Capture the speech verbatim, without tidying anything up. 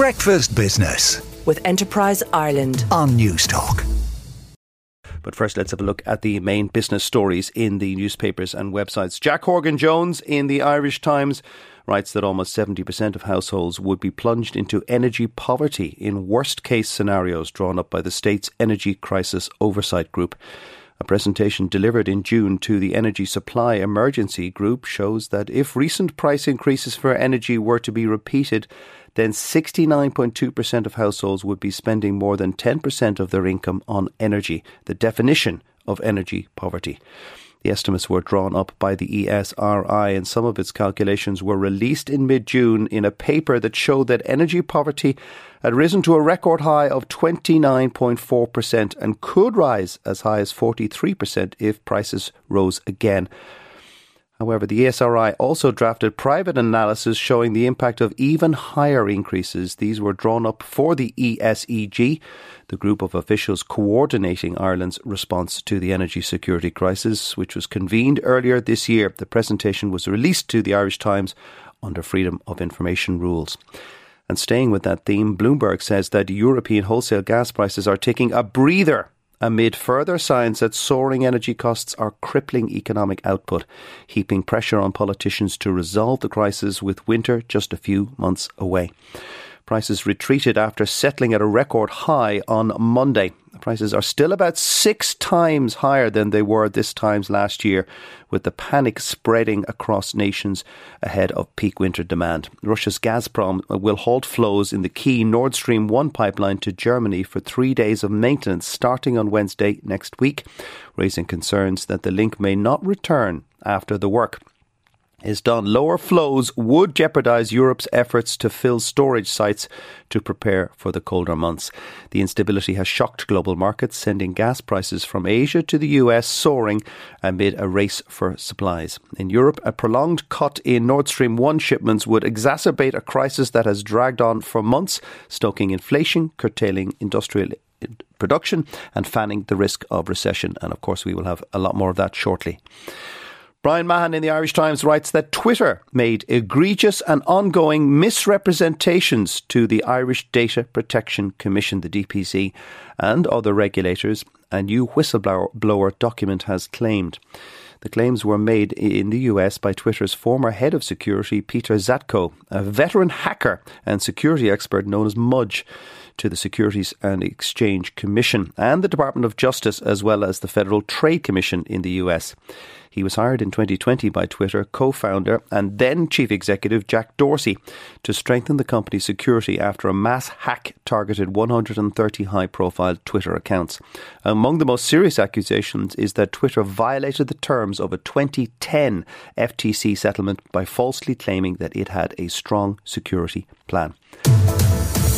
Breakfast Business with Enterprise Ireland on Newstalk. But first, let's have a look at the main business stories in the newspapers and websites. Jack Horgan-Jones in the Irish Times writes that almost seventy percent of households would be plunged into energy poverty in worst-case scenarios drawn up by the state's Energy Crisis Oversight Group. A presentation delivered in June to the Energy Supply Emergency Group shows that if recent price increases for energy were to be repeated, then sixty-nine point two percent of households would be spending more than ten percent of their income on energy, the definition of energy poverty. The estimates were drawn up by the E S R I, and some of its calculations were released in mid-June in a paper that showed that energy poverty had risen to a record high of twenty-nine point four percent and could rise as high as forty-three percent if prices rose again. However, the E S R I also drafted private analysis showing the impact of even higher increases. These were drawn up for the E S E G, the group of officials coordinating Ireland's response to the energy security crisis, which was convened earlier this year. The presentation was released to the Irish Times under Freedom of Information rules. And staying with that theme, Bloomberg says that European wholesale gas prices are taking a breather amid further signs that soaring energy costs are crippling economic output, heaping pressure on politicians to resolve the crisis with winter just a few months away. Prices retreated after settling at a record high on Monday. Prices are still about six times higher than they were this time last year, with the panic spreading across nations ahead of peak winter demand. Russia's Gazprom will halt flows in the key Nord Stream one pipeline to Germany for three days of maintenance starting on Wednesday next week, raising concerns that the link may not return after the work is done. Lower flows would jeopardise Europe's efforts to fill storage sites to prepare for the colder months. The instability has shocked global markets, sending gas prices from Asia to the U S soaring amid a race for supplies. In Europe, a prolonged cut in Nord Stream one shipments would exacerbate a crisis that has dragged on for months, stoking inflation, curtailing industrial production and fanning the risk of recession. And of course, we will have a lot more of that shortly. Brian Mahan in the Irish Times writes that Twitter made egregious and ongoing misrepresentations to the Irish Data Protection Commission, the D P C, and other regulators, a new whistleblower document has claimed. The claims were made in the U S by Twitter's former head of security, Peter Zatko, a veteran hacker and security expert known as Mudge, to the Securities and Exchange Commission and the Department of Justice, as well as the Federal Trade Commission in the U S. He was hired in twenty twenty by Twitter co-founder and then chief executive Jack Dorsey to strengthen the company's security after a mass hack targeted one hundred thirty high-profile Twitter accounts. Among the most serious accusations is that Twitter violated the terms of a twenty ten F T C settlement by falsely claiming that it had a strong security plan.